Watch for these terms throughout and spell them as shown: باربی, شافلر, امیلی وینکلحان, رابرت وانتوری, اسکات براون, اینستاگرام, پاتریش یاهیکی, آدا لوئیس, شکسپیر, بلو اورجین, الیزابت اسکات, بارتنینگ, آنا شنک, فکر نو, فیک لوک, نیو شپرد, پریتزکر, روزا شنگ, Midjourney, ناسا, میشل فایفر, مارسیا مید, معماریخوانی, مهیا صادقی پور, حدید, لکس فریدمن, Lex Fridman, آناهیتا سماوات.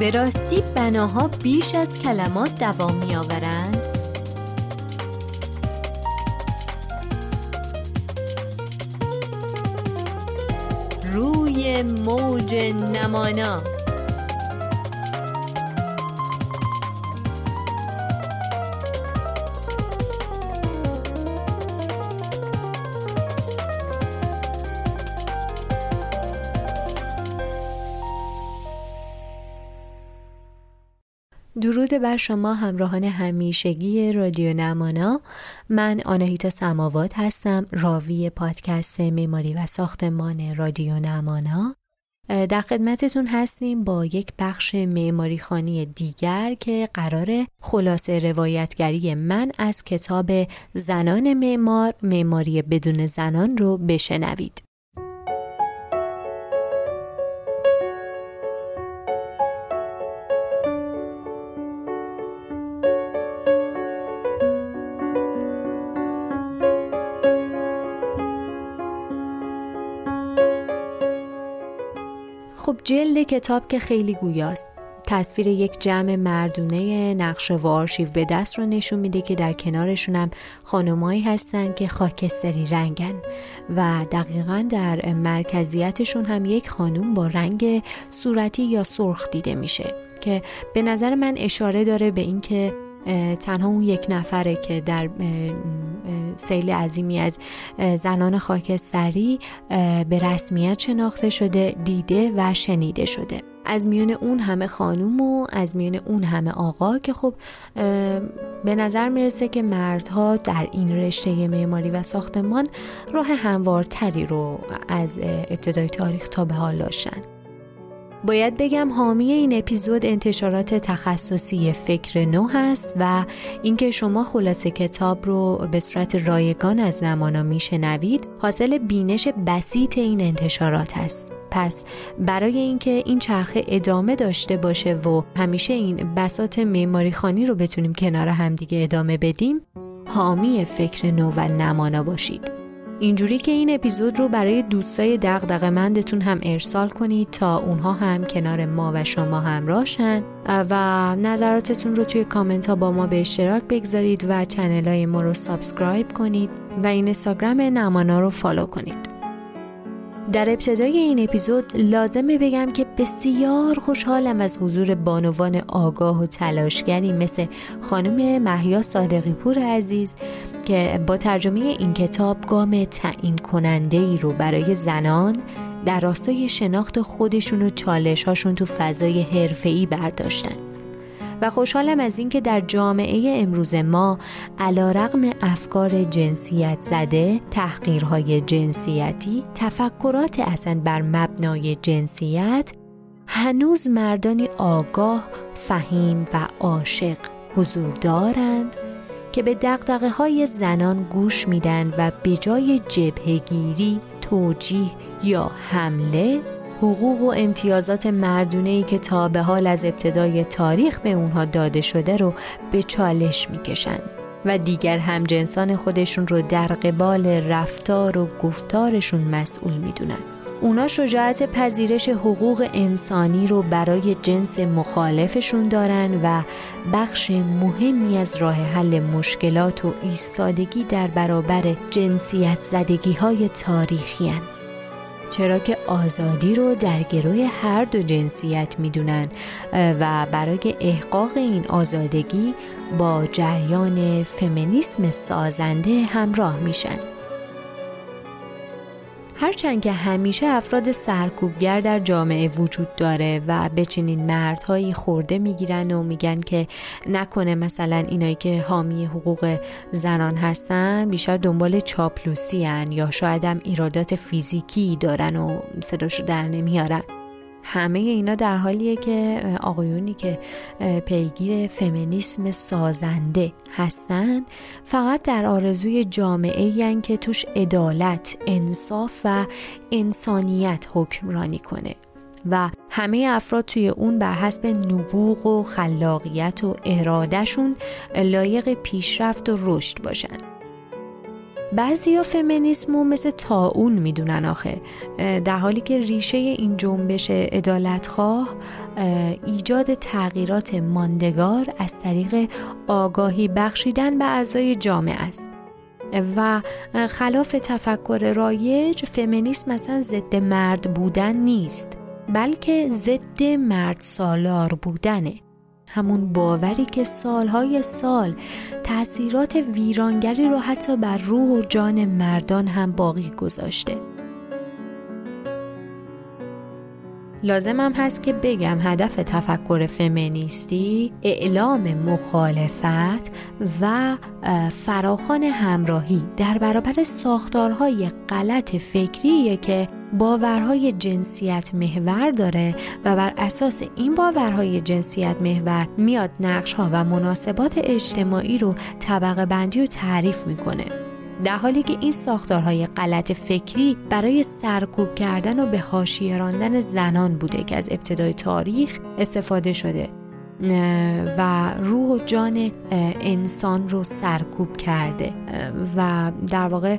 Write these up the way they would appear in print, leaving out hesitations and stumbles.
به راستی بناها بیش از کلمات دوام می‌آورند. روی موج نمانا درود بر شما همراهان همیشگی رادیو نمانا. من آناهیتا سماوات هستم، راوی پادکست معماری و ساختمان رادیو نمانا. در خدمتتون هستیم با یک بخش معماری خوانی دیگر که قرار خلاصه روایتگری من از کتاب زنان معمار، معماری بدون زنان رو بشنوید. خب جلد کتاب که خیلی گویاست، تصویر یک جمع مردونه نقشه و آرشیو به دست رو نشون میده که در کنارشون هم خانمایی هستن که خاکستری رنگن و دقیقاً در مرکزیتشون هم یک خانم با رنگ صورتی یا سرخ دیده میشه که به نظر من اشاره داره به این که تنها اون یک نفره که در سیل عظیمی از زنان خاکستری به رسمیت شناخته شده، دیده و شنیده شده، از میان اون همه خانوم و از میان اون همه آقا، که خب به نظر میرسه که مردها در این رشته معماری و ساختمان راه هموارتری رو از ابتدای تاریخ تا به حال داشتن. باید بگم حامی این اپیزود انتشارات تخصصی فکر نو هست و اینکه شما خلاصه کتاب رو به صورت رایگان از نمانا میشنوید حاصل بینش بسیط این انتشارات هست. پس برای اینکه این چرخه ادامه داشته باشه و همیشه این بساط معماری خوانی رو بتونیم کنار هم دیگه ادامه بدیم، حامی فکر نو و نمانا باشید. اینجوری که این اپیزود رو برای دوستای دغدغه‌مندتون هم ارسال کنید تا اونها هم کنار ما و شما همراهشن و نظراتتون رو توی کامنت ها با ما به اشتراک بگذارید و چنل های ما رو سابسکرایب کنید و این اینستاگرام نمانا رو فالو کنید. در ابتدای این اپیزود لازمه بگم که بسیار خوشحالم از حضور بانوان آگاه و تلاشگری مثل خانم مهیا صادقی پور عزیز که با ترجمه این کتاب گام تعیین کننده‌ای رو برای زنان در راستای شناخت خودشون و چالش‌هاشون تو فضای حرفه‌ای برداشتن. و خوشحالم از اینکه در جامعه امروز ما علیرغم افکار جنسیت زده، تحقیرهای جنسیتی، تفکرات اصلا بر مبنای جنسیت، هنوز مردانی آگاه، فهیم و عاشق حضور دارند که به دغدغه‌های زنان گوش میدن و به جای جبهه‌گیری، توجیه یا حمله، حقوق و امتیازات مردونه‌ای که تا به حال از ابتدای تاریخ به اونها داده شده رو به چالش میکشن و دیگر همجنسان خودشون رو در قبال رفتار و گفتارشون مسئول میدونن. اونا شجاعت پذیرش حقوق انسانی رو برای جنس مخالفشون دارن و بخش مهمی از راه حل مشکلات و ایستادگی در برابر جنسیت زدگی های تاریخی هن. چرا که آزادی رو در گروه هر دو جنسیت میدونن و برای احقاق این آزادگی با جریان فمینیسم سازنده همراه میشن. هرچند که همیشه افراد سرکوبگر در جامعه وجود داره و به چنین مردهایی خورده میگیرن و میگن که نکنه مثلا اینایی که حامی حقوق زنان هستن بیشتر دنبال چاپلوسی هن یا شاید هم ایرادات فیزیکی دارن و صداشو در نمیارن. همه اینا در حالیه که آقایونی که پیگیر فمینیسم سازنده هستن فقط در آرزوی جامعه‌ای هستن که توش عدالت، انصاف و انسانیت حکمرانی کنه و همه افراد توی اون بر حسب نبوغ و خلاقیت و ارادهشون لایق پیشرفت و رشد باشن. بعضیا فمینیسمو مثل طاعون میدونن آخه، در حالی که ریشه این جنبش عدالتخواه ایجاد تغییرات ماندگار از طریق آگاهی بخشیدن به اعضای جامعه است و خلاف تفکر رایج فمینیسم مثلا ضد مرد بودن نیست، بلکه ضد مرد سالار بودنه. همون باوری که سالهای سال تأثیرات ویرانگری رو حتی بر روح و جان مردان هم باقی گذاشته. لازم هم هست که بگم هدف تفکر فمینیستی اعلام مخالفت و فراخوان همراهی در برابر ساختارهای غلط فکریه که باورهای جنسیت محور داره و بر اساس این باورهای جنسیت محور میاد نقش‌ها و مناسبات اجتماعی رو طبقه بندی و تعریف میکنه، در حالی که این ساختارهای غلط فکری برای سرکوب کردن و به حاشیه راندن زنان بوده که از ابتدای تاریخ استفاده شده و روح و جان انسان رو سرکوب کرده و در واقع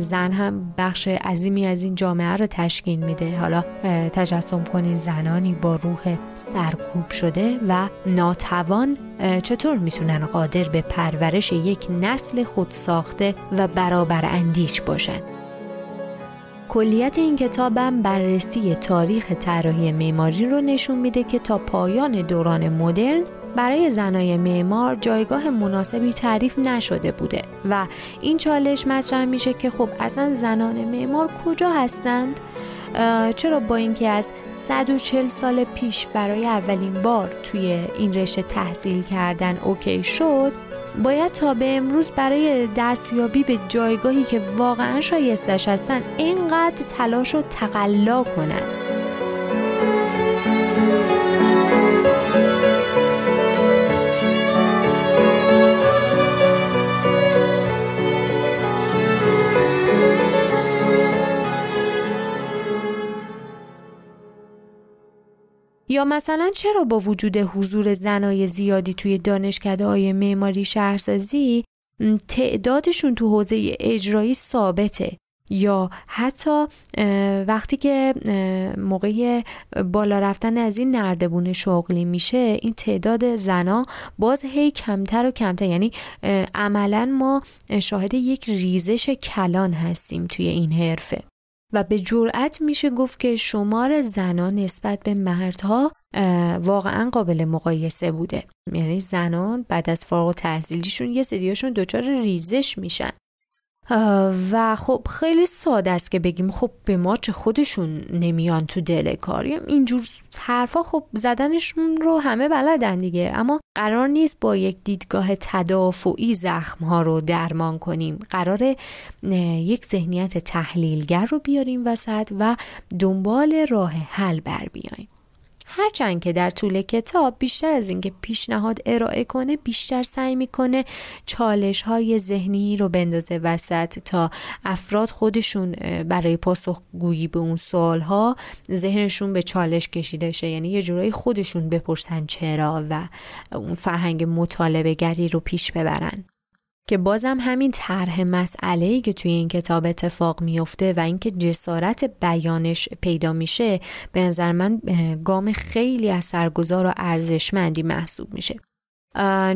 زن هم بخش عظیمی از این جامعه رو تشکیل میده. حالا تجسم کنین زنانی با روح سرکوب شده و ناتوان چطور میتونن قادر به پرورش یک نسل خود ساخته و برابر اندیش باشن؟ کلیت این کتابم بررسی تاریخ طراحی معماری رو نشون میده که تا پایان دوران مدرن برای زنای معمار جایگاه مناسبی تعریف نشده بوده و این چالش مطرح میشه که خب اصلا زنان معمار کجا هستند؟ چرا با اینکه از 140 سال پیش برای اولین بار توی این رشته تحصیل کردن اوکی شد، باید تا به امروز برای دستیابی به جایگاهی که واقعا شایستش هستن اینقدر تلاش و تقلا کنن. یا مثلا چرا با وجود حضور زنای زیادی توی دانشکده‌های معماری شهرسازی تعدادشون تو حوزه اجرایی ثابته، یا حتی وقتی که موقع بالا رفتن از این نردبون شغلی میشه این تعداد زنا باز هی کمتر و کمتر، یعنی عملا ما شاهد یک ریزش کلان هستیم توی این حرفه و به جرئت میشه گفت که شمار زنان نسبت به مردها واقعا قابل مقایسه بوده. یعنی زنان بعد از فارغ التحصیلیشون یه سریاشون دچار ریزش میشن و خب خیلی ساده است که بگیم خب به ما چه خودشون نمیان تو دل کار، یعنی اینجور حرفا خب زدنشون رو همه بلدن دیگه، اما قرار نیست با یک دیدگاه تدافعی زخم ها رو درمان کنیم. قراره یک ذهنیت تحلیلگر رو بیاریم وسط و دنبال راه حل بر بیاییم. هرچند که در طول کتاب بیشتر از اینکه پیشنهاد ارائه کنه بیشتر سعی میکنه چالش‌های ذهنی رو بندازه وسط تا افراد خودشون برای پاسخگویی به اون سوال‌ها ذهنشون به چالش کشیده شه، یعنی یه جورایی خودشون بپرسن چرا و اون فرهنگ مطالبه‌گری رو پیش ببرن. که بازم همین طرح مسئله‌ای که توی این کتاب اتفاق میفته و اینکه جسارت بیانش پیدا میشه به نظر من گام خیلی اثرگذار و ارزشمندی محسوب میشه.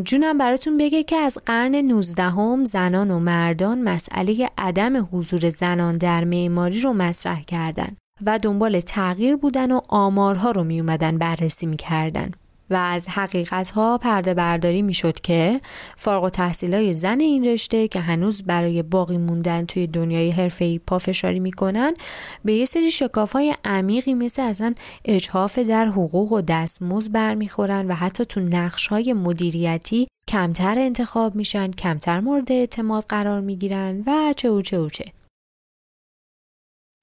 جونم براتون بگه که از قرن 19 زنان و مردان مسئله عدم حضور زنان در معماری رو مطرح کردن و دنبال تغییر بودن و آمارها رو میومدن بررسی میکردن و از حقیقت‌ها پرده برداری می‌شد که فارغ التحصیلای زن این رشته که هنوز برای باقی موندن توی دنیای حرفه‌ای پافشاری می‌کنن به یه سری شکاف‌های عمیقی مثل اصلا اجحاف در حقوق و دستمزد برمیخورن و حتی تو نقش‌های مدیریتی کمتر انتخاب میشن، کمتر مورد اعتماد قرار میگیرن و چه.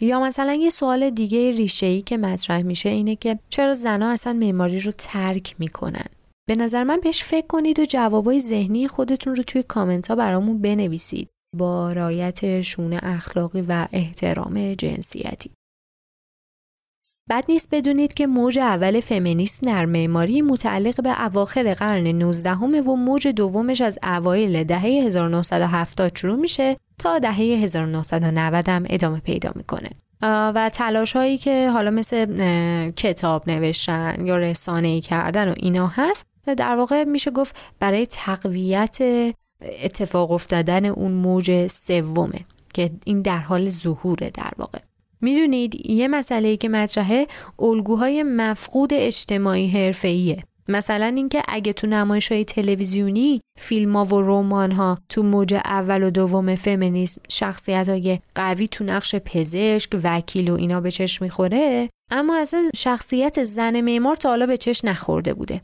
یا مثلا یه سوال دیگه ریشه‌ای که مطرح میشه اینه که چرا زن‌ها اصلا معماری رو ترک میکنن؟ به نظر من بهش فکر کنید و جوابای ذهنی خودتون رو توی کامنت ها برامون بنویسید با رعایت شونه اخلاقی و احترام جنسیتی. بد نیست بدونید که موج اول فمینیسم در معماری متعلق به اواخر قرن 19 و موج دومش از اوایل دهه 1970 شروع میشه تا دهه 1990 هم ادامه پیدا میکنه و تلاش هایی که حالا مثل کتاب نوشتن یا رسانه‌ای کردن و اینا هست، در واقع میشه گفت برای تقویت اتفاق افتادن اون موج سومه که این در حال ظهوره. در واقع میدونید یه مسئله‌ای که مطرحه الگوهای مفقود اجتماعی حرفه‌ایه. مثلا اینکه اگه تو نمایش‌های تلویزیونی، فیلم‌ها و رمان‌ها تو موج اول و دوم فمینیسم شخصیت‌های قوی تو نقش پزشک، وکیل و اینا به چشم می‌خوره، اما اصلا شخصیت زن معمار تا حالا به چشم نخورده بوده.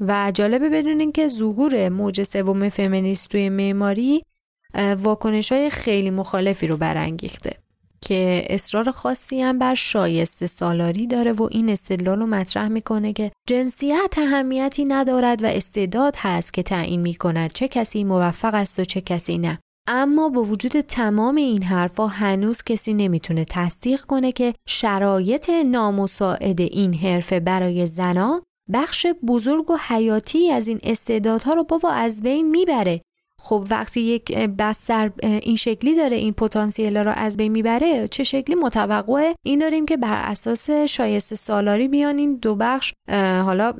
و جالبه بدونین که ظهور موج سوم فمینیست توی معماری واکنش‌های خیلی مخالفی رو برانگیخته که اصرار خاصی هم بر شایسته سالاری داره و این استدلال رو مطرح میکنه که جنسیت اهمیتی ندارد و استعداد هست که تعیین میکند چه کسی موفق است و چه کسی نه. اما با وجود تمام این حرفا هنوز کسی نمیتونه تصدیق کنه که شرایط نامساعد این حرفه برای زنا بخش بزرگ و حیاتی از این استعدادها رو بابا از بین میبره. خب وقتی یک بستر این شکلی داره این پتانسیل رو از بین میبره، چه شکلی متوقعه این داریم که بر اساس شایسته سالاری بیان این دو بخش حالا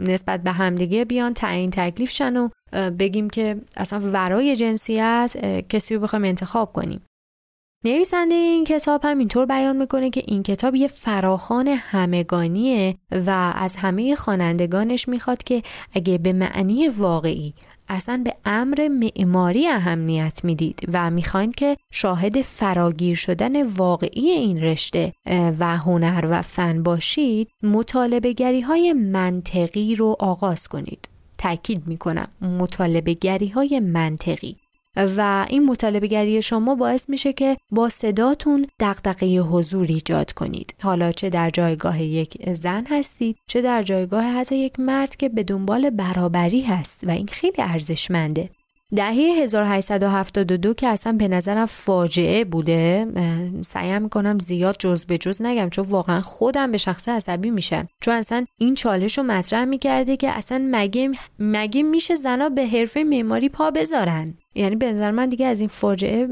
نسبت به همدیگه بیان تعیین تکلیف شن و بگیم که اصلا ورای جنسیت کسی رو بخوایم انتخاب کنیم. نویسنده این کتاب هم اینطور بیان میکنه که این کتاب یه فراخوان همگانیه و از همه خوانندگانش میخواد که اگه به معنی واقعی اصلا به امر معماری اهمیت میدید و میخواین که شاهد فراگیر شدن واقعی این رشته و هنر و فن باشید، مطالبه‌گری های منطقی رو آغاز کنید. تأکید میکنم مطالبه‌گری های منطقی. و این مطالبه‌گری شما باعث میشه که با صداتون دغدغه حضور ایجاد کنید، حالا چه در جایگاه یک زن هستید چه در جایگاه حتی یک مرد که به دنبال برابری هست و این خیلی ارزشمنده. دهه 1872 که اصلا به نظرم فاجعه بوده، سعی میکنم زیاد جز به جز نگم چون واقعا خودم به شخصه عصبی میشم، چون اصلا این چالش رو مطرح میکرده که اصلا مگه میشه زنا به حرفه معماری پا بذارن؟ یعنی به نظر من دیگه از این فاجعه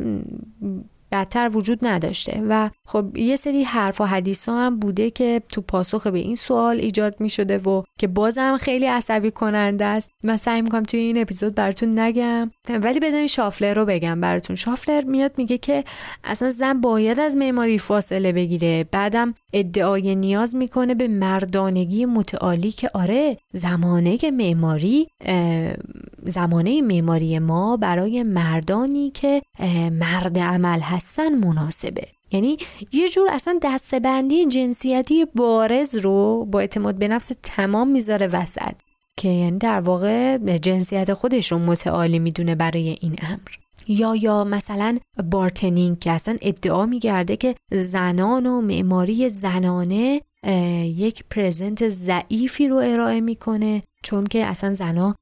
بدتر وجود نداشته. و خب یه سری حرف و حدیث ها هم بوده که تو پاسخ به این سوال ایجاد می شده و که بازم خیلی عصبی کننده است. من سعی میکنم توی این اپیزود براتون نگم ولی بدونین شافلر رو بگم براتون. شافلر میاد میگه که اصلا زن باید از معماری فاصله بگیره، بعدم ادعای نیاز میکنه به مردانگی متعالی که آره زمانه معماری ما برای مردانی که مرد عمل هستن مناسبه. یعنی یه جور اصلا دستبندی جنسیتی بارز رو با اعتماد به نفس تمام میذاره وسط، که یعنی در واقع جنسیت خودش رو متعالی میدونه برای این امر. یا مثلا بارتنینگ که اصلا ادعا میگرده که زنان و معماری زنانه یک پرزنت ضعیفی رو ارائه میکنه، چون که اصلا زنا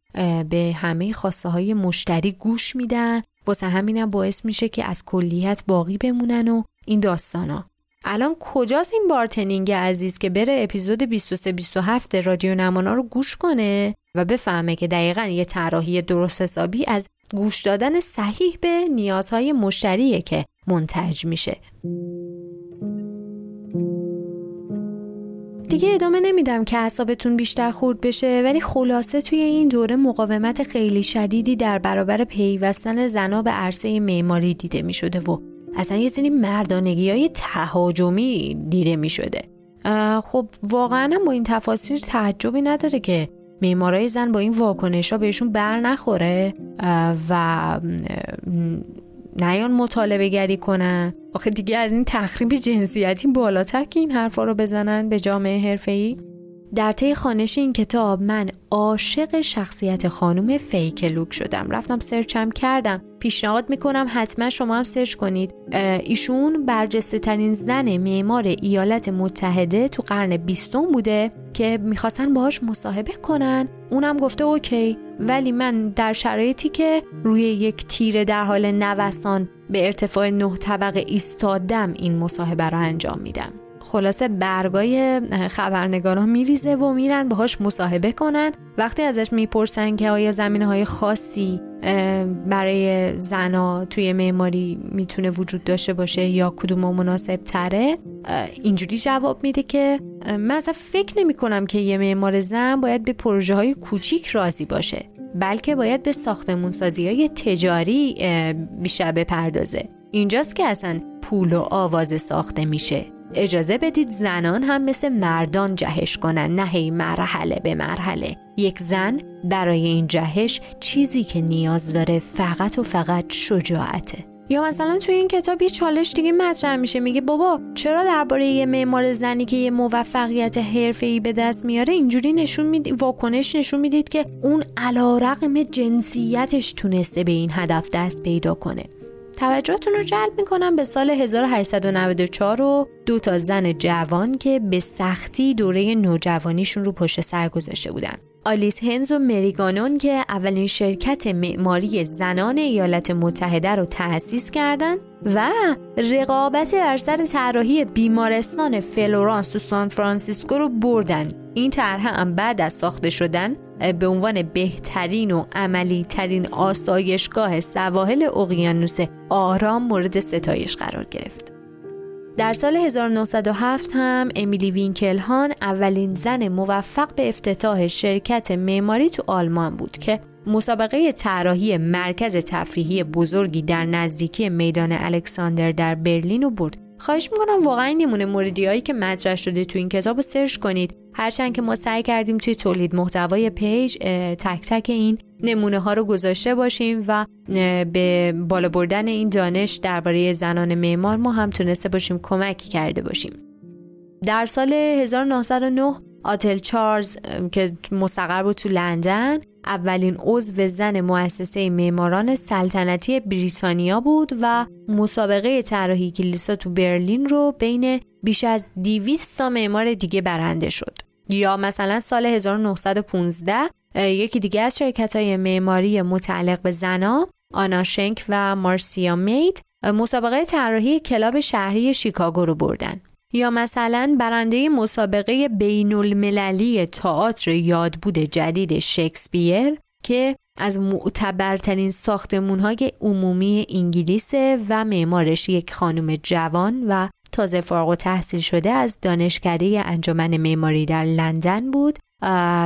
به همه خواسته های مشتری گوش میدن، واسه همینم باعث میشه که از کلیت باقی بمونن و این داستانا. الان کجاست این بارتنینگ عزیز که بره اپیزود 23-27 رادیو نمانا رو گوش کنه و بفهمه که دقیقاً یه طراحی درست حسابی از گوش دادن صحیح به نیازهای مشتریه که منتج میشه. دیگه ادامه نمیدم که اعصابتون بیشتر خورد بشه، ولی خلاصه توی این دوره مقاومت خیلی شدیدی در برابر پیوستن زنان به عرصه معماری دیده می شده و اصلا یه سری مردانگی‌های تهاجمی دیده می شده. خب واقعا با این تفاصیل تعجبی نداره که معمارای زن با این واکنش‌ها بهشون بر نخوره و نیان مطالبه گری کنن. آخه دیگه از این تخریب جنسیتی بالاتر که این حرفا رو بزنن به جامعه حرفه‌ای. در طی خوانش این کتاب من عاشق شخصیت خانم فیک لوک شدم. رفتم سرچم کردم. پیشنهاد میکنم حتما شما هم سرچ کنید. ایشون برجسته ترین زن معمار ایالات متحده تو قرن 20 بوده که میخواستن باهاش مصاحبه کنن، اونم گفته اوکی، ولی من در شرایطی که روی یک تیره در حال نوسان به ارتفاع 9 طبقه ایستادم این مصاحبه رو انجام میدم. خلاصه برگای خبرنگارا میریزه و میرن باهاش مصاحبه کنن. وقتی ازش میپرسن که آیا زمینه‌های خاصی برای زنا توی معماری میتونه وجود داشته باشه یا کدوم مناسب تره، اینجوری جواب میده که من اصلا فکر نمی کنم که یه معمار زن باید به پروژه های کوچیک راضی باشه، بلکه باید به ساختمونسازی های تجاری بیشتر بپردازه. اینجاست که اصلا پول و آواز ساخته میشه. اجازه بدید زنان هم مثل مردان جهش کنن، نه هی مرحله به مرحله. یک زن برای این جهش چیزی که نیاز داره فقط و فقط شجاعته. یا مثلا توی این کتاب یه چالش دیگه مطرح میشه، میگه بابا چرا درباره یه معمار زنی که یه موفقیت حرفه‌ای به دست میاره اینجوری واکنش نشون میدید که اون علیرغم جنسیتش تونسته به این هدف دست پیدا کنه. توجهتون رو جلب میکنم به سال 1894 و 2 زن جوان که به سختی دوره نوجوانیشون رو پشت سر گذاشته بودن. الیس هنز و مری گانون که اولین شرکت معماری زنان ایالات متحده رو تأسیس کردند و رقابت بر سر طراحی بیمارستان فلورانس و سان فرانسیسکو رو بردن. این طرح هم بعد از ساخته شدن به عنوان بهترین و عملی ترین آسایشگاه سواحل اقیانوس آرام مورد ستایش قرار گرفت. در سال 1907 هم امیلی وینکلحان اولین زن موفق به افتتاح شرکت معماری تو آلمان بود که مسابقه طراحی مرکز تفریحی بزرگی در نزدیکی میدان الکساندر در برلین رو برد. خواهش میکنم واقعا نمونه موردیایی که مطرح شده تو این کتاب رو سرچ کنید، هرچند که ما سعی کردیم توی تولید محتوای پیج تک تک این نمونه ها رو گذاشته باشیم و به بالا بردن این دانش درباره زنان معمار ما هم تونسته باشیم کمکی کرده باشیم. در سال 1909 هتل چارلز که مستقر بود تو لندن اولین عضو زن مؤسسه معماران سلطنتی بریتانیا بود و مسابقه طراحی کلیسا تو برلین رو بین بیش از 200 معمار دیگه برنده شد. یا مثلا سال 1915 یکی دیگه از شرکت‌های معماری متعلق به زنان، آنا شنک و مارسیا مید، مسابقه طراحی کلاب شهری شیکاگو رو بردن. یا مثلا برنده مسابقه بین‌المللی تئاتر یادبود جدید شکسپیر که از معتبرترین ساختمان‌های عمومی انگلیس و معمارش یک خانم جوان و تازه فارغ التحصیل شده از دانشکده انجمن معماری در لندن بود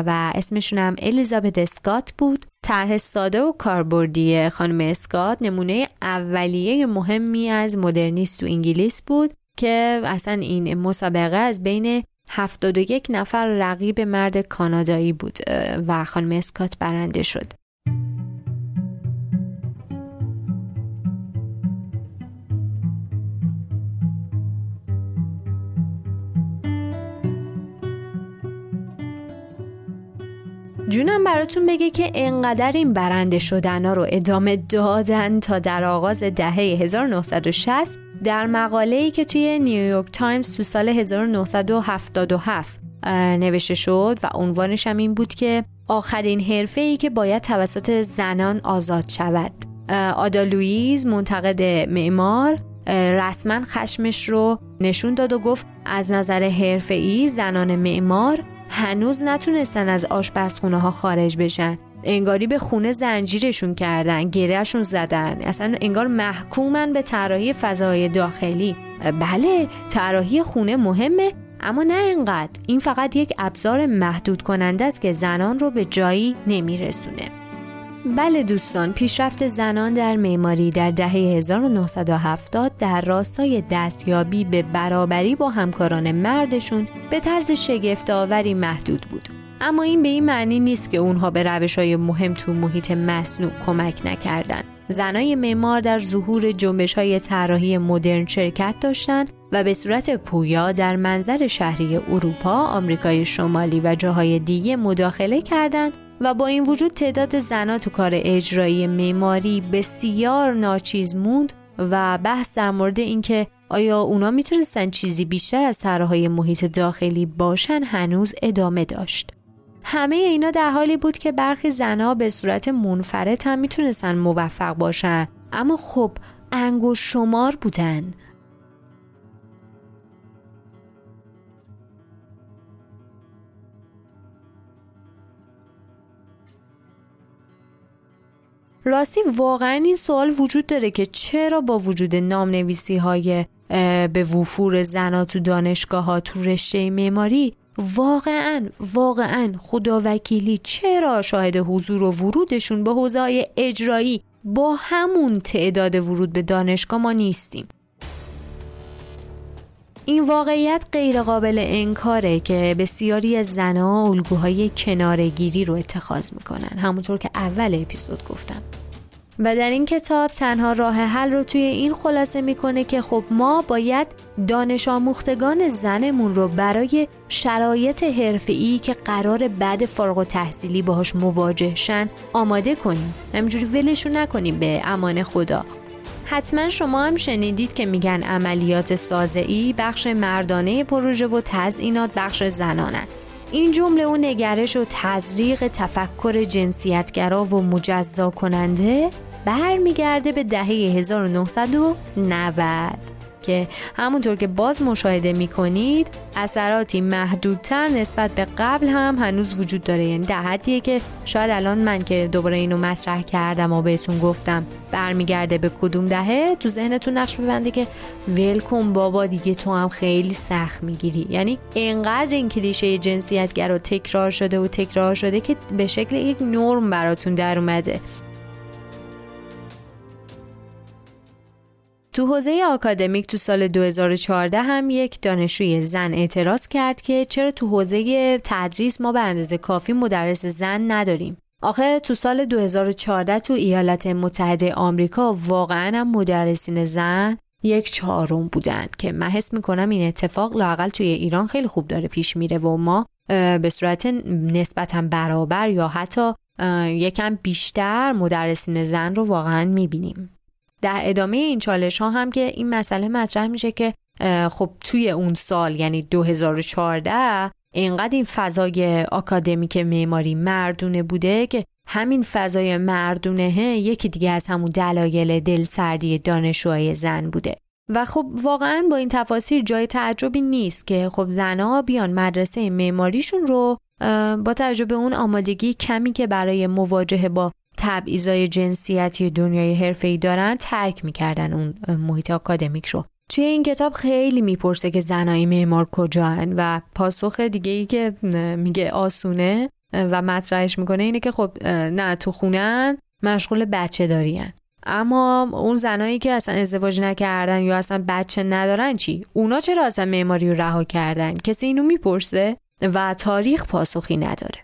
و اسمشون هم الیزابت اسکات بود. طرح ساده و کاربردی خانم اسکات نمونه اولیه مهمی از مدرنیسم تو انگلیس بود که اصلا این مسابقه از بین 71 نفر رقیب مرد کانادایی بود و خانم اسکات برنده شد. جونم براتون بگه که انقدر این برنده شدن‌ها رو ادامه دادن تا در آغاز دهه 1960 در مقاله‌ای که توی نیویورک تایمز تو سال 1977 نوشته شد و عنوانش هم این بود که آخرین حرفه‌ای که باید توسط زنان آزاد شود. آدا لوئیس منتقد معمار رسما خشمش رو نشون داد و گفت از نظر حرفه‌ای زنان معمار هنوز نتونستن از آشپزخونه ها خارج بشن، انگاری به خونه زنجیرشون کردن، گریهشون زدن، اصلا انگار محکومن به طراحی فضاهای داخلی. بله طراحی خونه مهمه اما نه انقدر، این فقط یک ابزار محدود کننده است که زنان رو به جایی نمیرسونه. بله دوستان، پیشرفت زنان در معماری در دهه 1970 در راستای دستیابی به برابری با همکاران مردشون به طرز شگفت‌آوری محدود بود. اما این به این معنی نیست که اونها به روش‌های مهم تو محیط مصنوع کمک نکردن. زنای معمار در ظهور جنبش‌های طراحی مدرن شرکت داشتند و به صورت پویا در منظر شهری اروپا، آمریکای شمالی و جاهای دیگه مداخله کردند و با این وجود تعداد زنان تو کار اجرایی معماری بسیار ناچیز موند و بحث در مورد اینکه آیا اونا میتونستن چیزی بیشتر از طرح‌های محیط داخلی باشن هنوز ادامه داشت. همه اینا در حالی بود که برخی زنها به صورت منفرد هم میتونستن موفق باشن، اما خب انگشت شمار بودن. راستی واقعا این سوال وجود داره که چرا با وجود نام‌نویسی‌های به وفور زن‌ها تو دانشگاه‌ها تو رشته معماری واقعا خداوکیلی چرا شاهد حضور و ورودشون به حوزه‌های اجرایی با همون تعداد ورود به دانشگاه ما نیستیم؟ این واقعیت غیر قابل انکاره که بسیاری از زنها الگوهای کناره‌گیری رو اتخاذ میکنن، همونطور که اول اپیزود گفتم. و در این کتاب تنها راه حل رو توی این خلاصه میکنه که خب ما باید دانش آموختگان زنمون رو برای شرایط حرفه‌ای که قرار بعد فارغ التحصیلی باهاش مواجه شن آماده کنیم، همینجوری ولشون نکنیم به امان خدا. حتما شما هم شنیدید که میگن عملیات سازعی بخش مردانه پروژه و تزیینات بخش زنانه است. این جمله اون نگرش و تزریق تفکر جنسیتگرا و مجزا کننده برمیگرده به دهه 1990 که همونطور که باز مشاهده میکنید اثراتی محدودتر نسبت به قبل هم هنوز وجود داره. یعنی در حدیه که شاید الان من که دوباره اینو مطرح کردم و بهتون گفتم برمیگرده به کدوم دهه، تو ذهنتون نقش ببنده که ولکن بابا دیگه تو هم خیلی سخت میگیری. یعنی اینقدر این کلیشه جنسیتگر رو تکرار شده که به شکل یک نرم براتون در اومده. تو حوزه آکادمیک تو سال 2014 هم یک دانشجوی زن اعتراض کرد که چرا تو حوزه تدریس ما به اندازه کافی مدرس زن نداریم. آخه تو سال 2014 تو ایالات متحده آمریکا واقعاً هم مدرسین زن 1/4 بودن که من حس میکنم این اتفاق لااقل توی ایران خیلی خوب داره پیش میره و ما به صورت نسبتاً برابر یا حتی یکم بیشتر مدرسین زن رو واقعاً میبینیم. در ادامه این چالش ها هم که این مسئله مطرح میشه که خب توی اون سال یعنی 2014 اینقدر این فضای آکادمیک معماری مردونه بوده که همین فضای مردونهه یکی دیگه از همون دلایل دلسردی دانشجوهای زن بوده. و خب واقعا با این تفاصیل جای تعجبی نیست که خب زنها بیان مدرسه معماریشون رو با توجه به اون آمادگی کمی که برای مواجهه با تبعیض‌های جنسیتی دنیای حرفه‌ای دارن ترک می‌کردن اون محیط آکادمیک رو. توی این کتاب خیلی میپرسه که زنای معمار کجاهن و پاسخ دیگه‌ای که میگه آسونه و مطرحش میکنه اینه که خب نه تو خونه‌ن، مشغول بچه دارین. اما اون زنایی که اصلا ازدواج نکردن یا اصلا بچه ندارن چی؟ اونا چرا اصلا معماری رو رها کردن؟ کسی اینو میپرسه و تاریخ پاسخی نداره.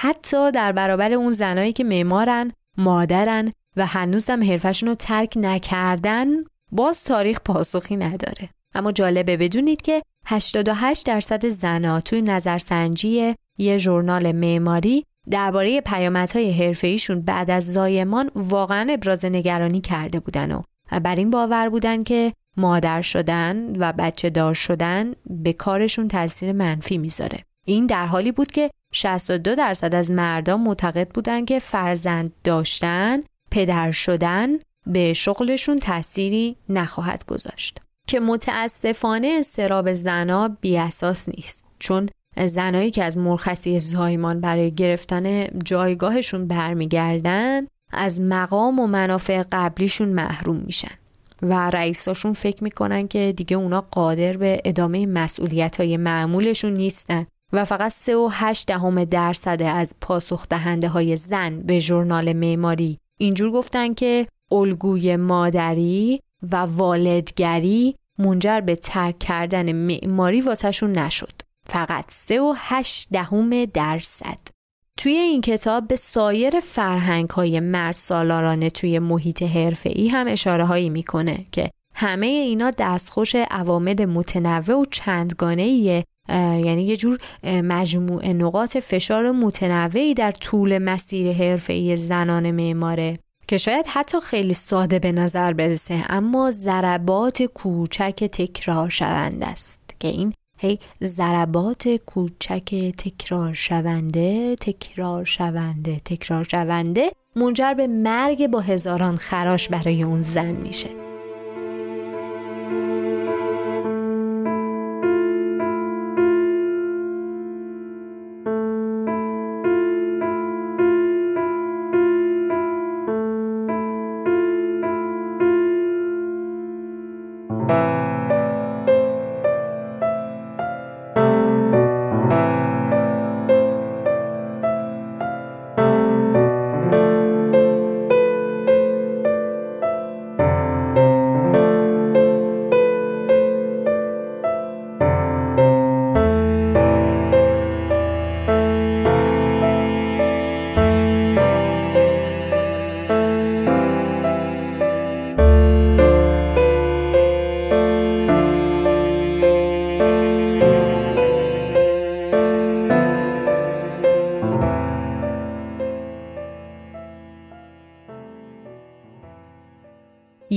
حتی در برابر اون زنایی که معمارن، مادرن و هنوزم حرفشون رو ترک نکردن، باز تاریخ پاسخی نداره. اما جالبه بدونید که 88% زن‌ها توی نظرسنجی یه ژورنال معماری درباره پیامدهای حرفه‌ایشون بعد از زایمان واقعا ابراز نگرانی کرده بودن و بر این باور بودن که مادر شدن و بچه دار شدن به کارشون تاثیر منفی میذاره. این در حالی بود که 62% از مردان معتقد بودند که فرزند داشتن، پدر شدن به شغلشون تأثیری نخواهد گذاشت. که متاسفانه استراب زن‌ها بی‌اساس نیست، چون زنایی که از مرخصی زایمان برای گرفتن جایگاهشون برمیگردن از مقام و منافع قبلیشون محروم میشن و رئیساشون فکر میکنن که دیگه اونا قادر به ادامه مسئولیت‌های معمولشون نیستن و فقط 3.8% از پاسخ دهنده های زن به ژورنال معماری اینجور گفتن که الگوی مادری و والدگری منجر به ترک کردن معماری واسه شون نشد. فقط 3.8%. توی این کتاب به سایر فرهنگ های مرد سالارانه توی محیط حرفه‌ای هم اشاره هایی میکنه که همه اینا دستخوش عوامل متنوع و چندگانه‌ایه، یعنی یه جور مجموعه نقاط فشار متنوعی در طول مسیر حرفه‌ای زنان معماره که شاید حتی خیلی ساده به نظر برسه اما ضربات کوچک تکرار شونده است که این ضربات کوچک تکرار شونده منجر به مرگ با هزاران خراش برای اون زن میشه.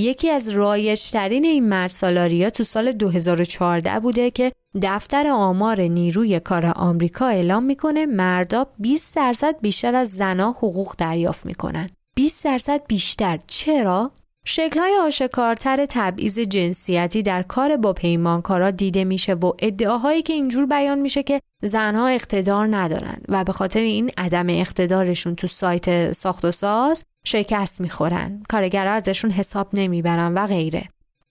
یکی از رایج‌ترین این مرسالاریا تو سال 2014 بوده که دفتر آمار نیروی کار آمریکا اعلام میکنه مردا 20% بیشتر از زنا حقوق دریافت میکنن. 20% بیشتر. چرا؟ شکل‌های آشکارتر تبعیض جنسیتی در کار با پیمانکارا دیده میشه و ادعاهایی که اینجور بیان میشه که زنها اقتدار ندارن و به خاطر این عدم اقتدارشون تو سایت ساخت و ساز شکست میخورن، کارگرها ازشون حساب نمیبرن و غیره.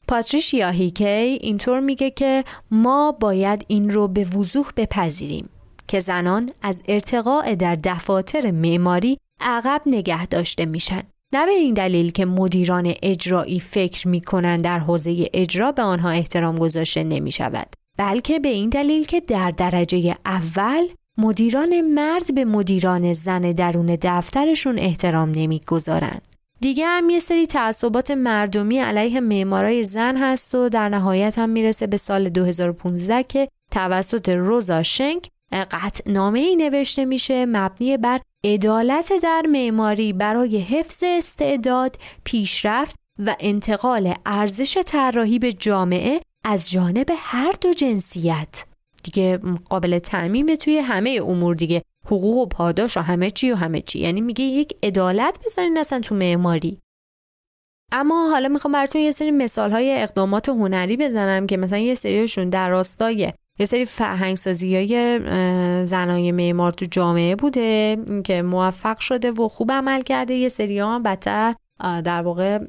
پاتریش یاهیکی اینطور میگه که ما باید این رو به وضوح بپذیریم که زنان از ارتقاء در دفاتر معماری عقب نگه داشته میشن، نه به این دلیل که مدیران اجرایی فکر میکنن در حوزه اجرا به آنها احترام گذاشته نمیشود، بلکه به این دلیل که در درجه اول مدیران مرد به مدیران زن درون دفترشون احترام نمیگذارن. دیگه هم یه سری تعصبات مردمی علیه معمارای زن هست و در نهایت هم میرسه به سال 2015 که توسط روزا شنگ قطعنامه‌ای نوشته میشه مبنی بر عدالت در معماری برای حفظ استعداد، پیشرفت و انتقال ارزش طراحی به جامعه از جانب هر دو جنسیت. دیگه قابل تعمیمه توی همه امور، دیگه حقوق و پاداش و همه چی. یعنی میگه یک عدالت بذارین اصلا تو معماری. اما حالا میخوام براتون یه سری مثال‌های اقدامات هنری بزنم که مثلا یه سریشون در راستای یه سری فرهنگسازی‌های زنای معمار تو جامعه بوده که موفق شده و خوب عمل کرده، یه سری‌ها هم بدتر در واقع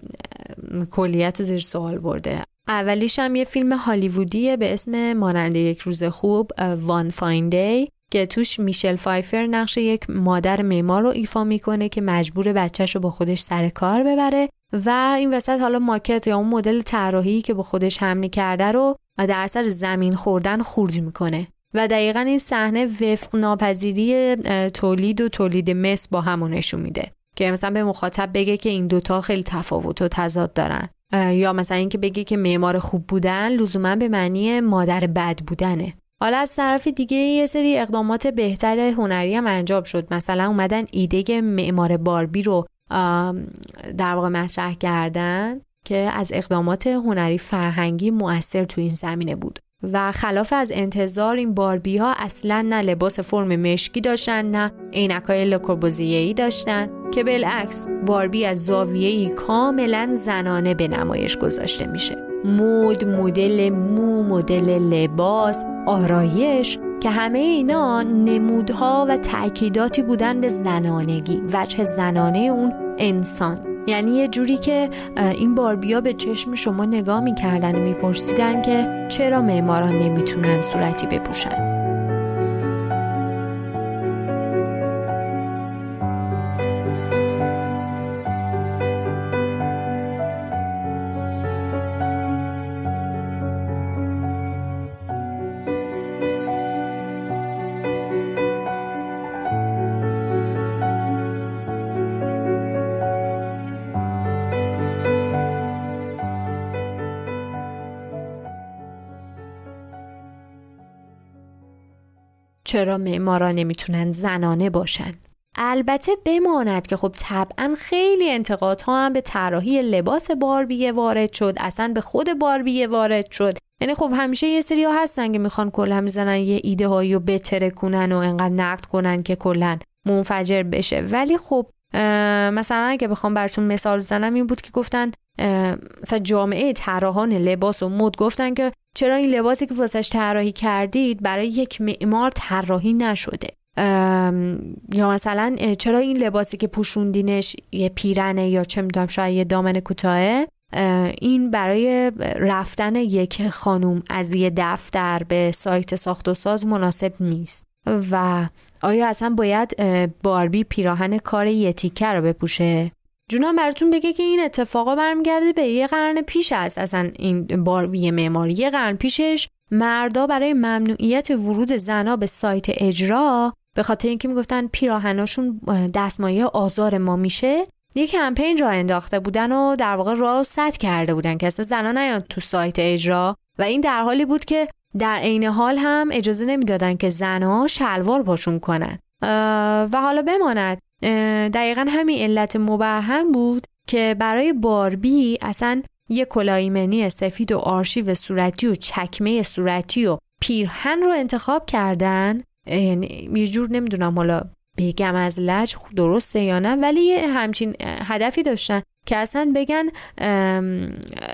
کلیت رو زیر سوال برده. اولیش هم یه فیلم هالیوودیه به اسم مانند یک روز خوب، وان فاین دی، که توش میشل فایفر نقش یک مادر معمار رو ایفا میکنه که مجبور بچه‌ش رو با خودش سر کار ببره و این وسط حالا ماکت یا اون مدل طراحی که با خودش حمل کرده رو در اثر زمین خوردن خورد میکنه و دقیقاً این صحنه وفق ناپذیری تولید و تولید مس با همون نشون میده که مثلا به مخاطب بگه که این دوتا خیلی تفاوت و تضاد دارن، یا مثلا اینکه بگه که معمار خوب بودن لزوما به معنی مادر بد بودنه. حالا از طرف دیگه یه سری اقدامات بهتر هنری هم انجام شد، مثلا اومدن ایده معمار باربی رو در واقع مطرح کردن که از اقدامات هنری فرهنگی مؤثر تو این زمینه بود و خلاف از انتظار این باربی ها اصلا نه لباس فرم مشکی داشتن نه عینک‌های لوکوربزیه‌ای داشتن، که بالعکس باربی از زاویه‌ای کاملا زنانه به نمایش گذاشته میشه. مود، مدل مو، مدل لباس، آرایش، که همه اینا نمودها و تأکیداتی بودن به زنانگی، وجه زنانه اون انسان. یعنی یه جوری که این باربیا به چشم شما نگاه می‌کردن و می‌پرسیدن که چرا معماران نمی‌تونن صورتی بپوشن. چرا معمارا نمیتونن زنانه باشن؟ البته بماند که خب طبعا خیلی انتقادها هم به طراحی لباس باربیه وارد شد، اصلا به خود باربیه وارد شد. یعنی خب همیشه یه سری‌ها هستن که میخوان کلا میزنن یه ایده هایی رو بترکونن و انقدر نقد کنن که کلا منفجر بشه، ولی خب مثلا اگه بخوام براتون مثال بزنم این بود که گفتن مثلا جامعه طراحان لباس و مد گفتن که چرا این لباسی که واسش طراحی کردید برای یک معمار طراحی نشده، یا مثلا چرا این لباسی که پوشوندینش یه پیرنه یا چه میدونم شاید یه دامن کوتاه، این برای رفتن یک خانم از یه دفتر به سایت ساخت و ساز مناسب نیست و آیا اصلا باید باربی پیراهن کار یتیکه رو بپوشه؟ جونم براتون بگه که این اتفاقا برمیگرده به یه قرن پیش است. اصلا این باربی معماری یه قرن پیشش مردا برای ممنوعیت ورود زنا به سایت اجرا به خاطر اینکه میگفتن پیراهناشون دستمایه آزار ما میشه یه کمپین راه انداخته بودن و در واقع راه سد کرده بودن که اصلا زنا نیان تو سایت اجرا و این در حالی بود که در عین حال هم اجازه نمیدادن که زنها شلوار پاشون کنن و حالا بماند دقیقا همین علت مبرهم بود که برای باربی اصلا یه کلاهایمنی سفید و آرشیو صورتی و چکمه صورتی و پیرهن رو انتخاب کردن. یعنی یه جور نمیدونم حالا بگم از لج درسته یا نه، ولی یه همچین هدفی داشتن که اصلا بگن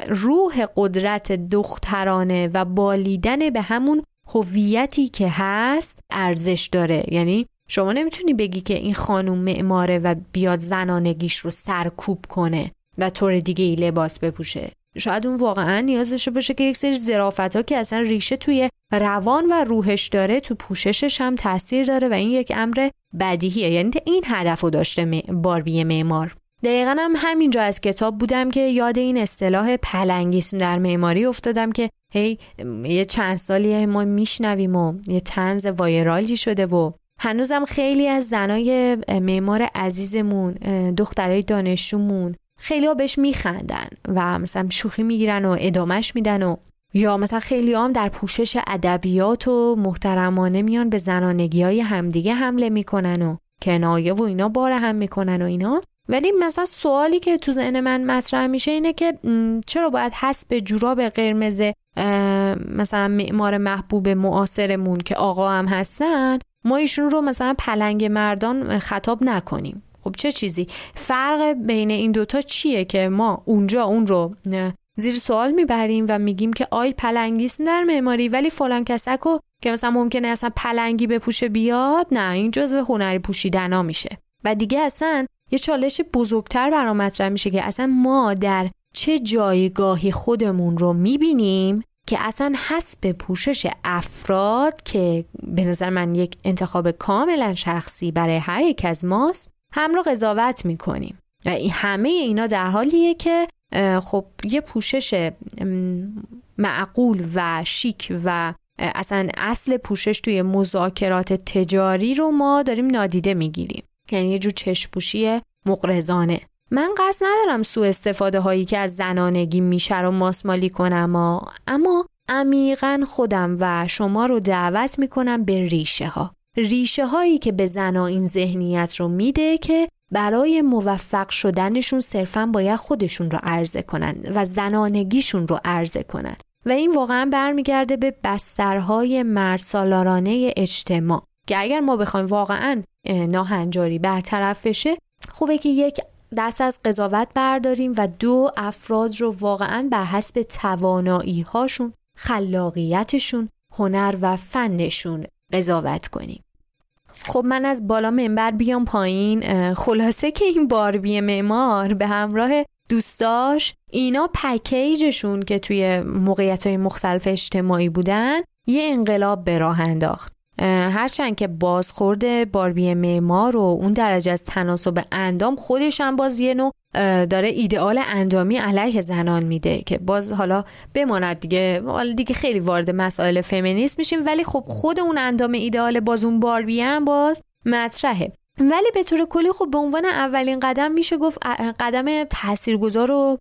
روح قدرت دخترانه و بالیدن به همون هویتی که هست ارزش داره. یعنی شما نمیتونی بگی که این خانم معماره و بیاد زنانگیش رو سرکوب کنه و طور دیگه ای لباس بپوشه. شاید اون واقعا نیازش باشه که یک سری ظرافت‌ها که اصلا ریشه توی روان و روحش داره تو پوششش هم تاثیر داره و این یک امر بدیهیه. یعنی این هدفو داشته باربی معمار. دقیقاً هم همینجا از کتاب بودم که یاد این اصطلاح پلنگیسم در معماری افتادم که هی یه چند سالیه ما میشنویم و یه طنز وایرالی شده و هنوزم خیلی از زنای معمار عزیزمون، دخترای دانشجومون خیلی‌ها بهش میخندن و مثلا شوخی میگیرن و ادامش میدن، و یا مثلا خیلی‌ها هم در پوشش ادبیات و محترمانه میان به زنانگی‌های همدیگه حمله میکنن و کنایه و اینا بار هم میکنن و اینا. ولی مثلا سوالی که تو ذهن من مطرح میشه اینه که چرا باید حسب جوراب قرمز مثلا معمار محبوب معاصرمون که آقا هم هستن ما ایشون رو مثلا پلنگ مردان خطاب نکنیم؟ خب چه چیزی؟ فرق بین این دوتا چیه که ما اونجا اون رو زیر سوال میبریم و میگیم که آی پلنگیسم در معماری، ولی فلان کسکو که مثلا ممکنه اصلا پلنگی بپوشه بیاد، نه این جزء هنری پوشیدنا میشه. و دیگه اصلا یه چالش بزرگتر برام مطرح میشه که اصلا ما در چه جایگاهی خودمون رو میبینیم که اصلا حسب پوشش افراد که به نظر من یک انتخاب کاملا شخصی برای هر یک از ماست هم رو قضاوت میکنیم. و همه اینا در حالیه که خب یه پوشش معقول و شیک و اصلا اصل پوشش توی مذاکرات تجاری رو ما داریم نادیده میگیریم، یعنی یه جور چشم‌پوشی مغرضانه. من قصد ندارم سوء استفاده هایی که از زنانگی میشه رو ماسمالی کنم، اما عمیقاً خودم و شما رو دعوت میکنم به ریشه هایی که به زنا این ذهنیت رو میده که برای موفق شدنشون صرفاً باید خودشون رو عرضه کنن و زنانگیشون رو عرضه کنن. و این واقعاً برمیگرده به بسترهای مردسالارانه اجتماع که اگر ما بخوایم واقعاً ناهنجاری برطرف بشه خوبه که یک دست از قضاوت برداریم و دو افراد رو واقعاً بر حسب توانایی هاشون، خلاقیتشون، هنر و فنشون قضاوت کنیم. خب من از بالا منبر بیام پایین، خلاصه که این باربی معمار به همراه دوستاش اینا پکیجشون که توی موقعیت‌های مختلف اجتماعی بودن یه انقلاب به راه انداخت. هرچند که بازخورد باربی معمار و اون درجه از تناسب اندام خودش هم باز یه نوع داره ایدئال اندامی علیه زنان میده که باز حالا بماند دیگه، حالا دیگه خیلی وارد مسائل فمینیسم میشیم، ولی خب خود اون اندام ایدئال باز اون باربی هم باز مطرحه. ولی به طور کلی خب به عنوان اولین قدم میشه گفت قدم تاثیرگذار و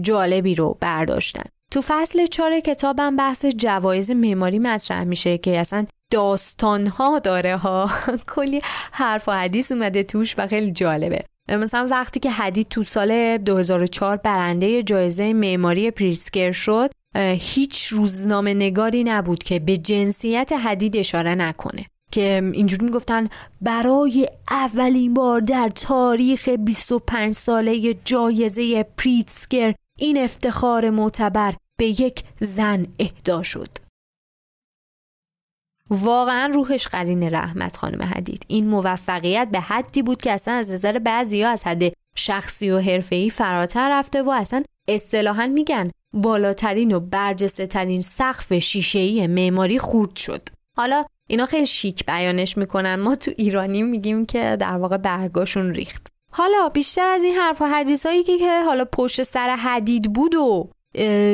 جالبی رو برداشتن. تو فصل 4 کتابم بحث جوایز معماری مطرح میشه که اصلا داستان‌ها داره ها، کلی حرف و حدیث اومده توش و خیلی جالبه. مثلا وقتی که حدی تو سال 2004 برنده جایزه معماری پریتزکر شد هیچ روزنامه نگاری نبود که به جنسیت حدی اشاره نکنه، که اینجوری میگفتن برای اولین بار در تاریخ 25 ساله جایزه پریتزکر این افتخار معتبر به یک زن اهدا شد. واقعا روحش قرین رحمت خانم حدید. این موفقیت به حدی بود که اصلا از نظر بعضی‌ها از حد شخصی و حرفه‌ای فراتر رفته و اصلا اصطلاحاً میگن بالاترین و برجسته‌ترین سقف شیشه‌ای معماری خورد شد. حالا اینا خیلی شیک بیانش میکنن، ما تو ایرانی میگیم که در واقع برگاشون ریخت. حالا بیشتر از این حرف و حدیثایی که حالا پشت سر حدید بود و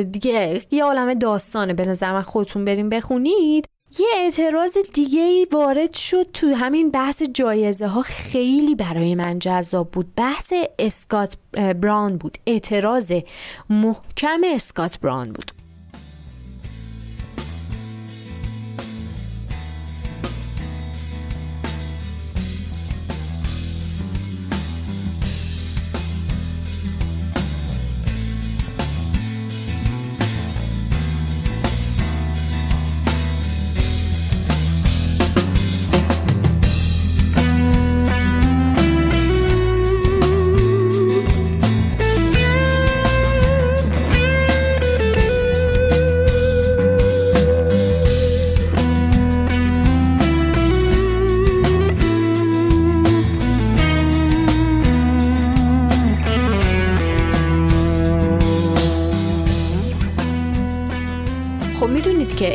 دیگه یه عالمه داستانه به نظر من، خودتون بریم بخونید. یه اعتراض دیگه وارد شد تو همین بحث جایزه ها، خیلی برای من جذاب بود، بحث اسکات براون بود، اعتراض محکم اسکات براون بود.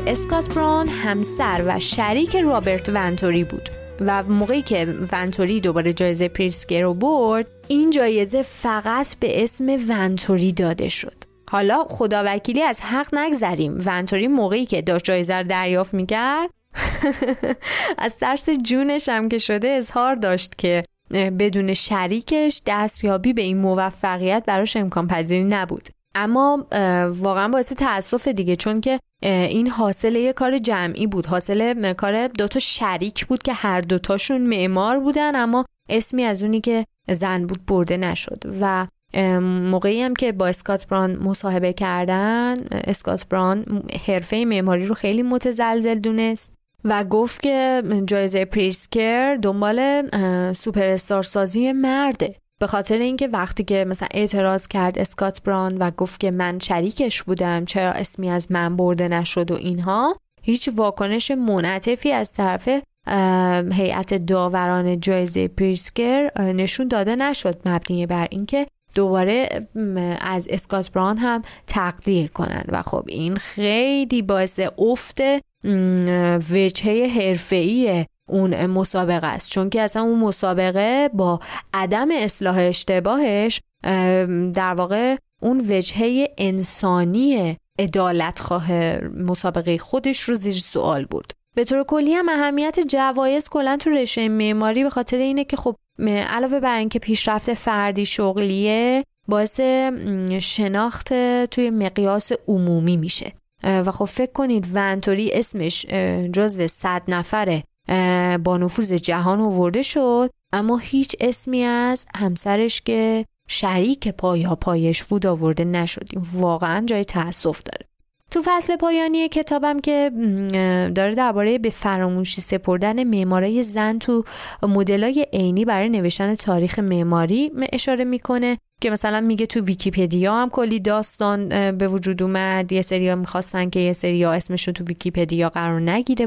که اسکات براون همسر و شریک رابرت وانتوری بود و موقعی که وانتوری دوباره جایزه پریتزکر رو برد، این جایزه فقط به اسم وانتوری داده شد. حالا خداوکیلی از حق نگذریم، وانتوری موقعی که داشت جایزه رو دریافت می‌کرد از ترس جونش هم که شده اظهار داشت که بدون شریکش دستیابی به این موفقیت براش امکان پذیری نبود. اما واقعا باعث تأسف دیگه، چون که این حاصل یه کار جمعی بود، حاصل کار دوتا شریک بود که هر دوتاشون معمار بودن، اما اسمی از اونی که زن بود برده نشد. و موقعی هم که با اسکات براون مصاحبه کردن، اسکات براون حرفه معماری رو خیلی متزلزل دونست و گفت که جایزه پریتزکر دنبال سوپر استار سازی مرده، به خاطر اینکه وقتی که مثلا اعتراض کرد اسکات براون و گفت که من شریکش بودم، چرا اسمی از من برده نشد و اینها، هیچ واکنش منعطفی از طرف هیئت داوران جایزه پریتزکر نشون داده نشد، مبنی بر اینکه دوباره از اسکات براون هم تقدیر کنن. و خب این خیلی باعث افت وجهه حرفه‌ای اون مسابقه است، چون که اصلا اون مسابقه با عدم اصلاح اشتباهش در واقع اون وجهه انسانی عدالتخواه مسابقه خودش رو زیر سوال برد. به طور کلی هم اهمیت جوایز کلا تو رشته معماری به خاطر اینه که خب علاوه بر اینکه پیشرفت فردی شغلیه، باعث شناخت توی مقیاس عمومی میشه. و خب فکر کنید وانتوری اسمش جزو 100 نفره با نفوذ جهان آورده شد، اما هیچ اسمی از همسرش که شریک پایش بود آورده نشد. واقعا جای تأسف داره. تو فصل پایانی کتابم که داره درباره به فراموشی سپردن معمارای زن تو مدلای عینی برای نوشتن تاریخ معماری اشاره میکنه، که مثلا میگه تو ویکی‌پدیا هم کلی داستان به وجود اومد، یه سریا میخواستن که یه سریا اسمشون تو ویکی‌پدیا قرار نگیره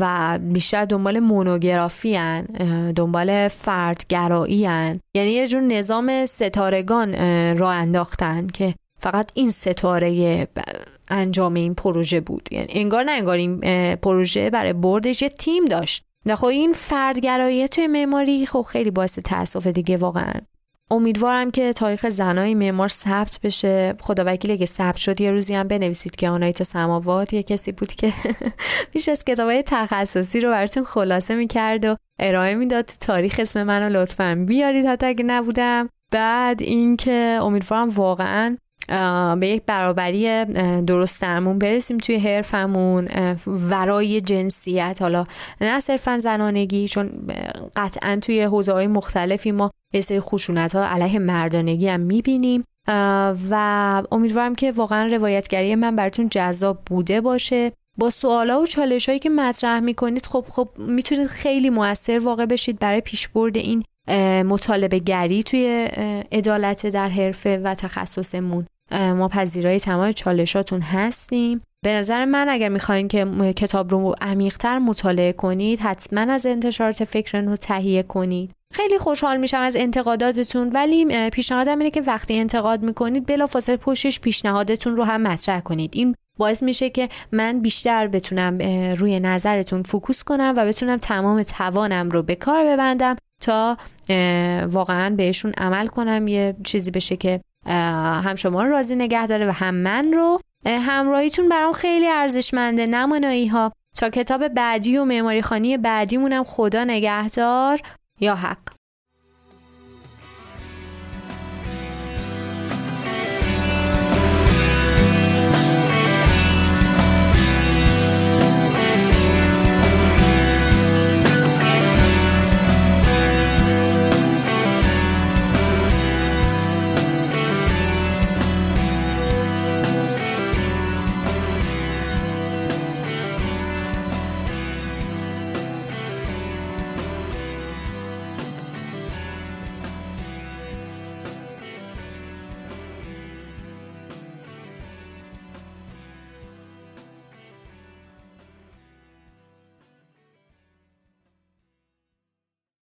و بیشتر دنبال مونوگرافی هن، دنبال فردگرایی هن، یعنی یه جور نظام ستارگان را انداختن که فقط این ستاره انجام این پروژه بود. یعنی انگار نه انگار این پروژه برای بردش یه تیم داشت. خب این فردگرایی توی معماری خب خیلی باعث تأسف دیگه واقعا. امیدوارم که تاریخ زنای معمار ثبت بشه. خداوکیلی که ثبت شد یه روزی هم بنویسید که آناهیتا سماوات یه کسی بود که بیش از کتابای تخصصی رو براتون خلاصه می‌کرد و ارائه میداد. تاریخ اسم منو لطفاً بیارید حتی اگه نبودم. بعد اینکه امیدوارم واقعاً به یک برابری درست درمون برسیم توی حرفمون ورای جنسیت، حالا نه صرفا زنانگی، چون قطعا توی حوزه‌های مختلفی ما یه سری خشونت‌ها علیه مردانگی هم می‌بینیم. و امیدوارم که واقعا روایتگری من براتون جذاب بوده باشه. با سوالا و چالش‌هایی که مطرح می‌کنید خب می‌تونید خیلی مؤثر واقع بشید برای پیشبرد این مطالبه گری توی عدالت در حرفه و تخصصمون. ما پذیرای تمام چالشاتون هستیم. به نظر من اگر میخواین که کتاب رو عمیق‌تر مطالعه کنید، حتما از انتشارات فکر نو تهیه کنید. خیلی خوشحال میشم از انتقاداتتون، ولی پیشنهادم اینه که وقتی انتقاد میکنید بلافاصله پشتش پیشنهادتون رو هم مطرح کنید. این باعث میشه که من بیشتر بتونم روی نظرتون فوکوس کنم و بتونم تمام توانم رو به کار ببندم تا واقعا بهشون عمل کنم، یه چیزی بشه که هم شما رو راضی نگه داره و هم من رو. همراهیتون برام خیلی ارزشمنده نمانایی ها. تا کتاب بعدی و معماری خانی بعدیمونم خدا نگهدار. یا حق.